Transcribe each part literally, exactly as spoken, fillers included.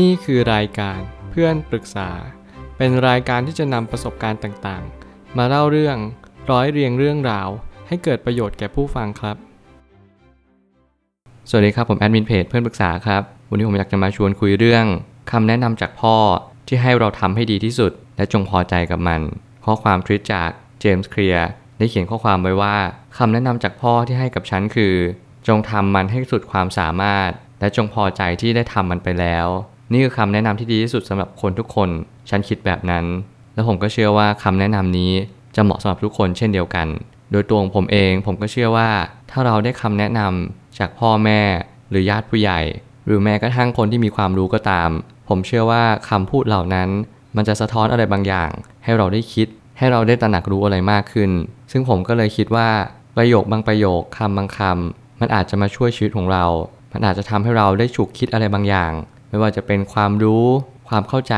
นี่คือรายการเพื่อนปรึกษาเป็นรายการที่จะนำประสบการณ์ต่างๆมาเล่าเรื่องร้อยเรียงเรื่องราวให้เกิดประโยชน์แก่ผู้ฟังครับสวัสดีครับผมแอดมินเพจเพื่อนปรึกษาครับวันนี้ผมอยากจะมาชวนคุยเรื่องคำแนะนำจากพ่อที่ให้เราทำให้ดีที่สุดและจงพอใจกับมันข้อความทวิตจากเจมส์เคลียร์ได้เขียนข้อความไว้ว่าคำแนะนำจากพ่อที่ให้กับฉันคือจงทำมันให้สุดความสามารถและจงพอใจที่ได้ทำมันไปแล้วนี่คือคำแนะนำที่ดีที่สุดสำหรับคนทุกคนฉันคิดแบบนั้นและผมก็เชื่อว่าคำแนะนำนี้จะเหมาะสำหรับทุกคนเช่นเดียวกันโดยตัวของผมเองผมก็เชื่อว่าถ้าเราได้คำแนะนำจากพ่อแม่หรือญาติผู้ใหญ่หรือแม้กระทั่งคนที่มีความรู้ก็ตามผมเชื่อว่าคำพูดเหล่านั้นมันจะสะท้อนอะไรบางอย่างให้เราได้คิดให้เราได้ตระหนักรู้อะไรมากขึ้นซึ่งผมก็เลยคิดว่าประโยคบางประโยคคำบางคำมันอาจจะมาช่วยชีวิตของเรามันอาจจะทำให้เราได้ฉุกคิดอะไรบางอย่างไม่ว่าจะเป็นความรู้ความเข้าใจ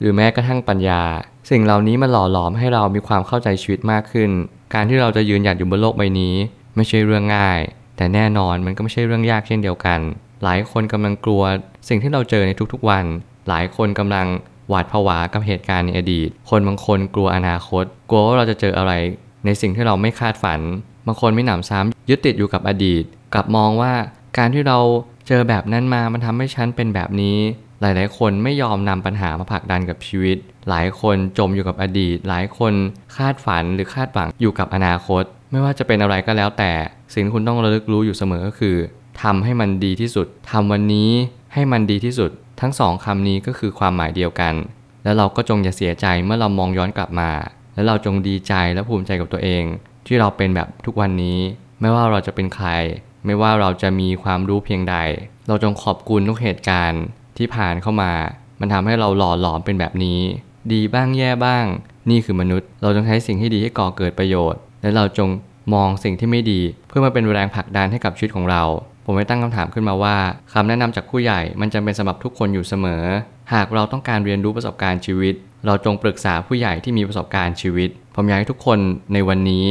หรือแม้กระทั่งปัญญาสิ่งเหล่านี้มันหล่อหลอมให้เรามีความเข้าใจชีวิตมากขึ้นการที่เราจะยืนหยัดอยู่บนโลกใบนี้ไม่ใช่เรื่องง่ายแต่แน่นอนมันก็ไม่ใช่เรื่องยากเช่นเดียวกันหลายคนกำลังกลัวสิ่งที่เราเจอในทุกๆวันหลายคนกำลังหวาดผวากับเหตุการณ์ในอดีตคนบางคนกลัวอนาคตกลัวว่าเราจะเจออะไรในสิ่งที่เราไม่คาดฝันบางคนไม่หนำซ้ำยึดติดอยู่กับอดีตกลับมองว่าการที่เราเจอแบบนั้นมามันทำให้ฉันเป็นแบบนี้หลายๆคนไม่ยอมนำปัญหามาผลักดันกับชีวิตหลายคนจมอยู่กับอดีตหลายคนคาดฝันหรือคาดหวังอยู่กับอนาคตไม่ว่าจะเป็นอะไรก็แล้วแต่สิ่งที่คุณต้องระลึกรู้อยู่เสมอก็คือทำให้มันดีที่สุดทำวันนี้ให้มันดีที่สุดทั้งสองคำนี้ก็คือความหมายเดียวกันแล้วเราก็จงอย่าเสียใจเมื่อเรามองย้อนกลับมาแล้วเราจงดีใจและภูมิใจกับตัวเองที่เราเป็นแบบทุกวันนี้ไม่ว่าเราจะเป็นใครไม่ว่าเราจะมีความรู้เพียงใดเราจงขอบคุณทุกเหตุการณ์ที่ผ่านเข้ามามันทำให้เราหล่อหลอมเป็นแบบนี้ดีบ้างแย่บ้างนี่คือมนุษย์เราจงใช้สิ่งที่ดีให้ก่อเกิดประโยชน์และเราจงมองสิ่งที่ไม่ดีเพื่อมาเป็นแรงผลักดันให้กับชีวิตของเราผมได้ตั้งคำถามขึ้นมาว่าคำแนะนำจากผู้ใหญ่มันจำเป็นสำหรับทุกคนอยู่เสมอหากเราต้องการเรียนรู้ประสบการณ์ชีวิตเราจงปรึกษาผู้ใหญ่ที่มีประสบการณ์ชีวิตผมอยากให้ทุกคนในวันนี้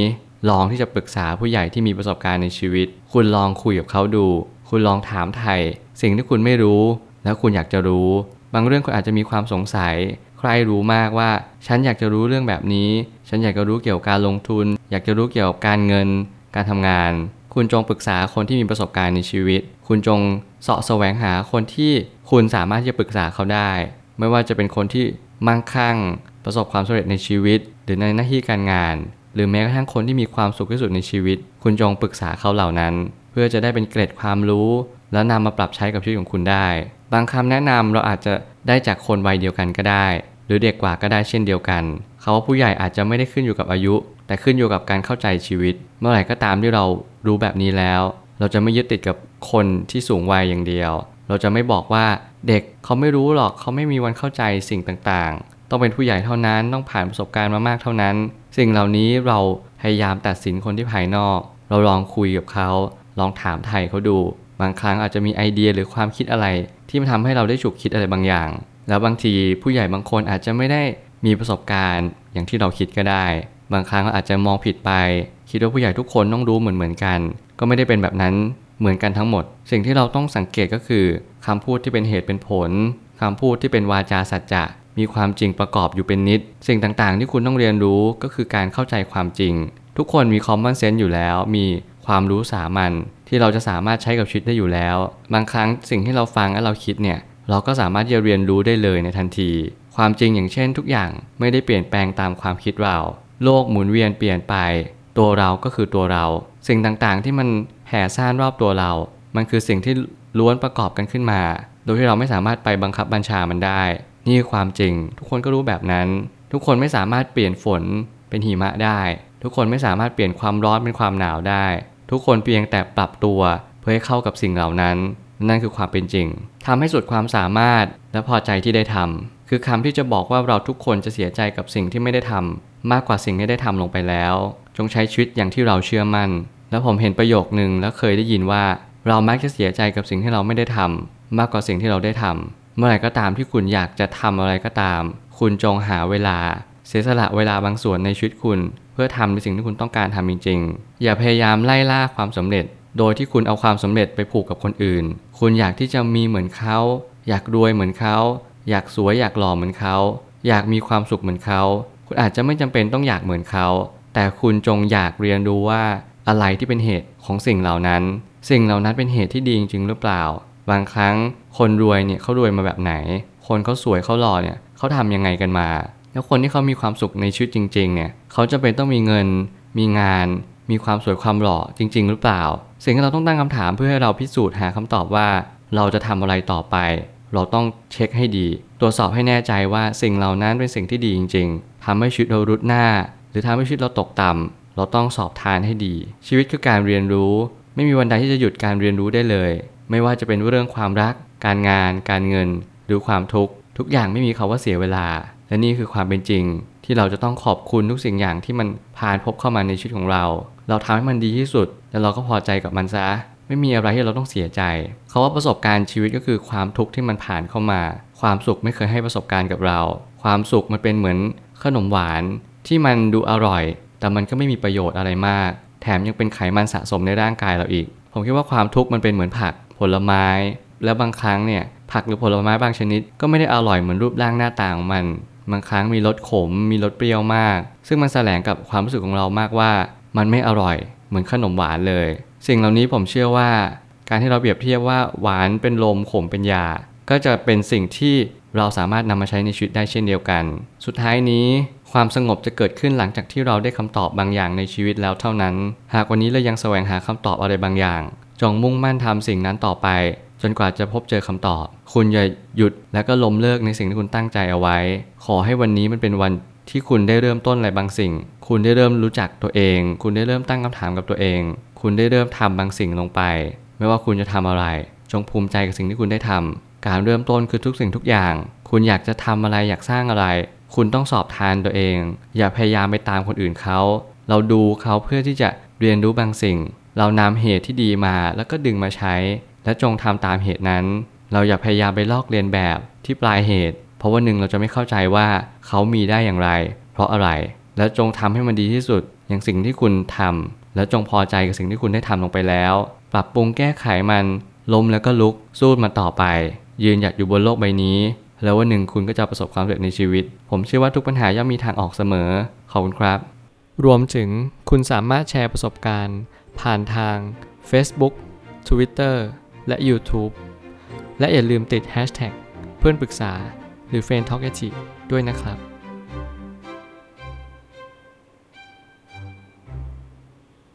ลองที่จะปรึกษาผู้ใหญ่ที่มีประสบการณ์ในชีวิตคุณลองคุยกับเขาดูคุณลองถามไถ่สิ่งที่คุณไม่รู้แล้วคุณอยากจะรู้บางเรื่องคุณอาจจะมีความสงสัยใครรู้มากว่าฉันอยากจะรู้เรื่องแบบนี้ฉันอยากจะรู้เกี่ยวกับการลงทุนอยากจะรู้เกี่ยวกับการเงินการทำงานคุณจงปรึกษาคนที่มีประสบการณ์ในชีวิตคุณจงเสาะแสวงหาคนที่คุณสามารถที่จะปรึกษาเขาได้ไม่ว่าจะเป็นคนที่มั่งคั่งประสบความสำเร็จในชีวิตหรือในหน้าที่การงานหรือแม้กระทั่งคนที่มีความสุขที่สุดในชีวิตคุณจงปรึกษาเขาเหล่านั้นเพื่อจะได้เป็นเกร็ดความรู้แล้วนำมาปรับใช้กับชีวิตของคุณได้บางคำแนะนำเราอาจจะได้จากคนวัยเดียวกันก็ได้หรือเด็กกว่าก็ได้เช่นเดียวกันเขาว่าผู้ใหญ่อาจจะไม่ได้ขึ้นอยู่กับอายุแต่ขึ้นอยู่กับการเข้าใจชีวิตเมื่อไหร่ก็ตามที่เรารู้แบบนี้แล้วเราจะไม่ยึดติดกับคนที่สูงวัยอย่างเดียวเราจะไม่บอกว่าเด็กเขาไม่รู้หรอกเขาไม่มีวันเข้าใจสิ่งต่างๆต้องเป็นผู้ใหญ่เท่านั้นต้องผ่านประสบการณ์มามากเท่านั้นสิ่งเหล่านี้เราพยายามตัดสินคนที่ภายนอกเราลองคุยกับเขาลองถามไถ่เขาดูบางครั้งอาจจะมีไอเดียหรือความคิดอะไรที่มันทำให้เราได้ฉุกคิดอะไรบางอย่างแล้วบางทีผู้ใหญ่บางคนอาจจะไม่ได้มีประสบการณ์อย่างที่เราคิดก็ได้บางครั้งเราอาจจะมองผิดไปคิดว่าผู้ใหญ่ทุกคนต้องรู้เหมือนเหมือนกันก็ไม่ได้เป็นแบบนั้นเหมือนกันทั้งหมดสิ่งที่เราต้องสังเกตก็คือคำพูดที่เป็นเหตุเป็นผลคำพูดที่เป็นวาจาสัจจะมีความจริงประกอบอยู่เป็นนิดสิ่งต่างๆที่คุณต้องเรียนรู้ก็คือการเข้าใจความจริงทุกคนมีคอมมอนเซนส์อยู่แล้วมีความรู้สามัญที่เราจะสามารถใช้กับชีวิตได้อยู่แล้วบางครั้งสิ่งที่เราฟังและเราคิดเนี่ยเราก็สามารถจะเรียนรู้ได้เลยในทันทีความจริงอย่างเช่นทุกอย่างไม่ได้เปลี่ยนแปลงตามความคิดเราโลกหมุนเวียนเปลี่ยนไปตัวเราก็คือตัวเราสิ่งต่างๆที่มันแผ่ซ่านรอบตัวเรามันคือสิ่งที่ล้วนประกอบกันขึ้นมาโดยที่เราไม่สามารถไปบังคับบัญชามันได้นี่คือความจริงทุกคนก็รู้แบบนั้นทุกคนไม่สามารถเปลี่ยนฝนเป็นหิมะได้ทุกคนไม่สามารถเปลี่ยนความร้อนเป็นความหนาวได้ทุกคนเพียงแต่ปรับตัวเพื่อให้เข้ากับสิ่งเหล่านั้นนั่นคือความเป็นจริงทำให้สุดความสามารถและพอใจที่ได้ทำคือคำที่จะบอกว่าเราทุกคนจะเสียใจกับสิ่งที่ไม่ได้ทำมากกว่าสิ่งที่ได้ทำลงไปแล้วจงใช้ชีวิตอย่างที่เราเชื่อมั่นแล้วผมเห็นประโยคนึงและเคยได้ยินว่าเรามักจะเสียใจกับสิ่งที่เราไม่ได้ทำมากกว่าสิ่งที่เราได้ทำเมื่อไหร่ก็ตามที่คุณอยากจะทำอะไรก็ตามคุณจงหาเวลาเสียสละเวลาบางส่วนในชีวิตคุณเพื่อทำในสิ่งที่คุณต้องการทำจริงๆอย่าพยายามไล่ล่าความสำเร็จโดยที่คุณเอาความสำเร็จไปผูกกับคนอื่นคุณอยากที่จะมีเหมือนเขา อยากรวยเหมือนเขาอยากสวยอยากหล่อเหมือนเขาอยากมีความสุขเหมือนเขาคุณอาจจะไม่จำเป็นต้องอยากเหมือนเขาแต่คุณจงอยากเรียนรู้ว่าอะไรที่เป็นเหตุของสิ่งเหล่านั้นสิ่งเหล่านั้นเป็นเหตุที่ดีจริงหรือเปล่าบางครั้งคนรวยเนี่ยเขารวยมาแบบไหนคนเขาสวยเขาหล่อเนี่ยเขาทำยังไงกันมาแล้วคนที่เขามีความสุขในชีวิตจริงๆเนี่ยเขาจำเป็นต้องมีเงินมีงานมีความสวยความหล่อจริงๆหรือเปล่าสิ่งที่เราต้องตั้งคำถามเพื่อให้เราพิสูจน์หาคำตอบว่าเราจะทำอะไรต่อไปเราต้องเช็คให้ดีตรวจสอบให้แน่ใจว่าสิ่งเหล่านั้นเป็นสิ่งที่ดีจริงๆทำให้ชีวิตเรารุดหน้าหรือทำให้ชีวิตเราตกต่ำเราต้องสอบทานให้ดีชีวิตคือการเรียนรู้ไม่มีวันใดที่จะหยุดการเรียนรู้ได้เลยไม่ว่าจะเป็นเรื่องความรักการงานการเงินหรือความทุกข์ทุกอย่างไม่มีคำว่าเสียเวลาและนี่คือความเป็นจริงที่เราจะต้องขอบคุณทุกสิ่งอย่างที่มันผ่านพบเข้ามาในชีวิตของเราเราทำให้มันดีที่สุดแล้วเราก็พอใจกับมันซะไม่มีอะไรที่เราต้องเสียใจคำว่าประสบการณ์ชีวิตก็คือความทุกข์ที่มันผ่านเข้ามาความสุขไม่เคยให้ประสบการณ์กับเราความสุขมันเป็นเหมือนขนมหวานที่มันดูอร่อยแต่มันก็ไม่มีประโยชน์อะไรมากแถมยังเป็นไขมันสะสมในร่างกายเราอีกผมคิดว่าความทุกข์มันเป็นเหมือนผักผลไม้แล้วบางครั้งเนี่ยผักหรือผลไม้บางชนิดก็ไม่ได้อร่อยเหมือนรูปร่างหน้าตาของมันบางครั้งมีรสขมมีรสเปรี้ยวมากซึ่งมันแสลงกับความรู้สึกของเรามากว่ามันไม่อร่อยเหมือนขนมหวานเลยสิ่งเหล่านี้ผมเชื่อว่าการที่เราเปรียบเทียบว่าหวานเป็นลมขมเป็นยาก็จะเป็นสิ่งที่เราสามารถนำมาใช้ในชีวิตได้เช่นเดียวกันสุดท้ายนี้ความสงบจะเกิดขึ้นหลังจากที่เราได้คำตอบบางอย่างในชีวิตแล้วเท่านั้นหากวันนี้เรายังแสวงหาคำตอบอะไรบางอย่างจงมุ่งมั่นทำสิ่งนั้นต่อไปจนกว่าจะพบเจอคำตอบคุณอย่าหยุดแล้วก็ล้มเลิกในสิ่งที่คุณตั้งใจเอาไว้ขอให้วันนี้มันเป็นวันที่คุณได้เริ่มต้นอะไรบางสิ่งคุณได้เริ่มรู้จักตัวเองคุณได้เริ่มตั้งคำถามกับตัวเองคุณได้เริ่มทำบางสิ่งลงไปไม่ว่าคุณจะทำอะไรจงภูมิใจกับสิ่งที่คุณได้ทำการเริ่มต้นคือทุกสิ่งทุกอย่างคุณอยากจะทำอะไรอยากสร้างอะไรคุณต้องสอบทานตัวเองอย่าพยายามไปตามคนอื่นเขาเราดูเขาเพื่อที่จะเรียนรู้บางสิ่งเรานำเหตุที่ดีมาแล้วก็ดึงมาใช้และจงทำตามเหตุนั้นเราอย่าพยายามไปลอกเลียนแบบที่ปลายเหตุเพราะว่าหนึ่งเราจะไม่เข้าใจว่าเขามีได้อย่างไรเพราะอะไรและจงทำให้มันดีที่สุดอย่างสิ่งที่คุณทำและจงพอใจกับสิ่งที่คุณได้ทำลงไปแล้วปรับปรุงแก้ไขมันล้มแล้วก็ลุกสู้มันต่อไปยืนหยัดอยู่บนโลกใบนี้แล้ววันหนึ่งคุณก็จะประสบความสำเร็จในชีวิตผมเชื่อว่าทุกปัญหาย่อมมีทางออกเสมอขอบคุณครับรวมถึงคุณสามารถแชร์ประสบการณ์ผ่านทาง Facebook Twitter และ YouTube และอย่าลืมติด แฮชแท็ก เพื่อนปรึกษาหรือ เฟรนด์ ทอล์ก แอท ด้วยนะครับ